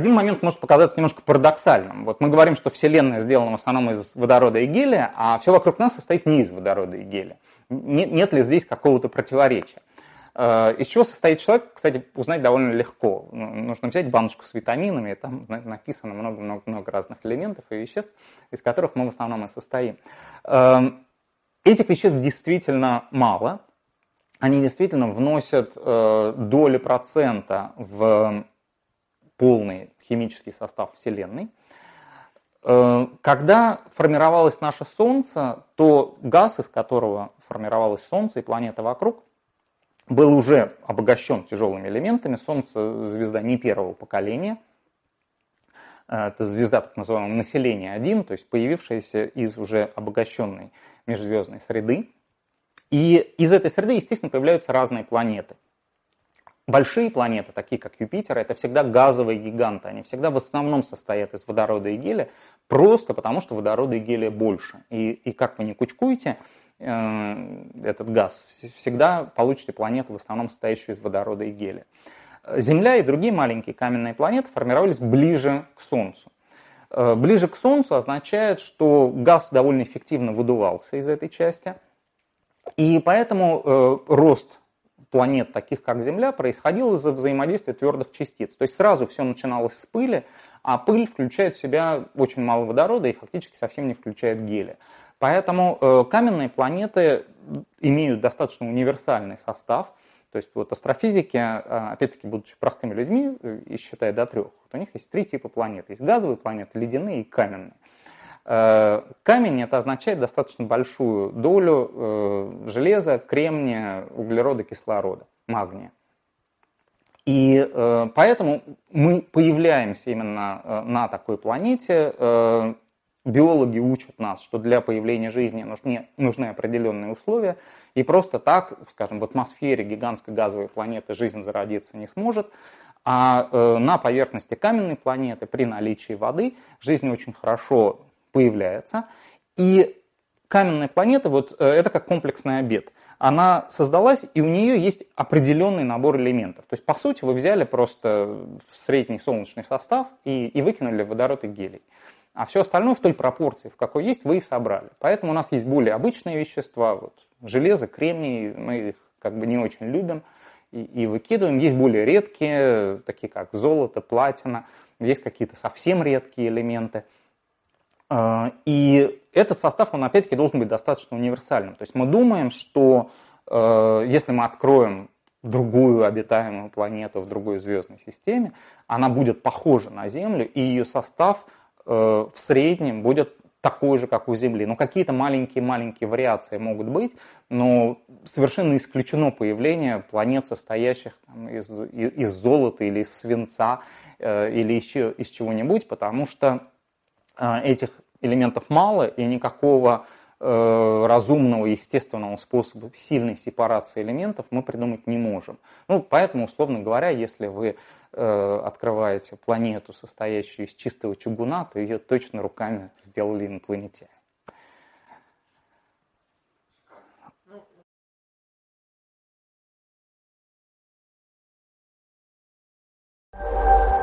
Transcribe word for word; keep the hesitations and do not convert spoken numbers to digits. один момент может показаться немножко парадоксальным. Вот мы говорим, что Вселенная сделана в основном из водорода и гелия, а все вокруг нас состоит не из водорода и гелия. Нет, нет ли здесь какого-то противоречия? Из чего состоит человек, кстати, узнать довольно легко. Нужно взять баночку с витаминами, там написано много-много-много разных элементов и веществ, из которых мы в основном и состоим. Этих веществ действительно мало. Они действительно вносят доли процента в полный химический состав Вселенной. Когда формировалось наше Солнце, то газ, из которого формировалось Солнце и планета вокруг, был уже обогащен тяжелыми элементами. Солнце — звезда не первого поколения. Это звезда так называемого населения один, то есть появившаяся из уже обогащенной межзвездной среды. И из этой среды, естественно, появляются разные планеты. Большие планеты, такие как Юпитер, это всегда газовые гиганты. Они всегда в основном состоят из водорода и гелия, просто потому что водорода и гелия больше. И, и как вы не кучкуете этот газ, всегда получите планету, в основном состоящую из водорода и гелия. Земля и другие маленькие каменные планеты формировались ближе к Солнцу. Ближе к Солнцу означает, что газ довольно эффективно выдувался из этой части, и поэтому рост планет, таких как Земля, происходил из-за взаимодействия твердых частиц. То есть сразу все начиналось с пыли, а пыль включает в себя очень мало водорода и фактически совсем не включает гелия. Поэтому каменные планеты имеют достаточно универсальный состав. То есть вот астрофизики, опять-таки, будучи простыми людьми, и считая до трех, вот у них есть три типа планет. Есть газовые планеты, ледяные и каменные. Камень — это означает достаточно большую долю железа, кремния, углерода, кислорода, магния. И поэтому мы появляемся именно на такой планете. Биологи учат нас, что для появления жизни нужны, нужны определенные условия, и просто так, скажем, в атмосфере гигантской газовой планеты жизнь зародиться не сможет, а э, на поверхности каменной планеты при наличии воды жизнь очень хорошо появляется. И каменная планета, вот э, это как комплексный обед, она создалась, и у нее есть определенный набор элементов. То есть, по сути, вы взяли просто средний солнечный состав и, и выкинули водород и гелий. А все остальное в той пропорции, в какой есть, вы и собрали. Поэтому у нас есть более обычные вещества, вот, железо, кремний, мы их как бы не очень любим и, и выкидываем. Есть более редкие, такие как золото, платина, есть какие-то совсем редкие элементы. И этот состав, он опять-таки должен быть достаточно универсальным. То есть мы думаем, что если мы откроем другую обитаемую планету в другой звездной системе, она будет похожа на Землю, и ее состав в среднем будет такой же, как у Земли. Но какие-то маленькие-маленькие вариации могут быть, но совершенно исключено появление планет, состоящих там, из, из золота или из свинца или еще из чего-нибудь, потому что этих элементов мало, и никакого разумного, естественного способа сильной сепарации элементов мы придумать не можем. Ну, поэтому, условно говоря, если вы э, открываете планету, состоящую из чистого чугуна, то ее точно руками сделали инопланетяне. Ну...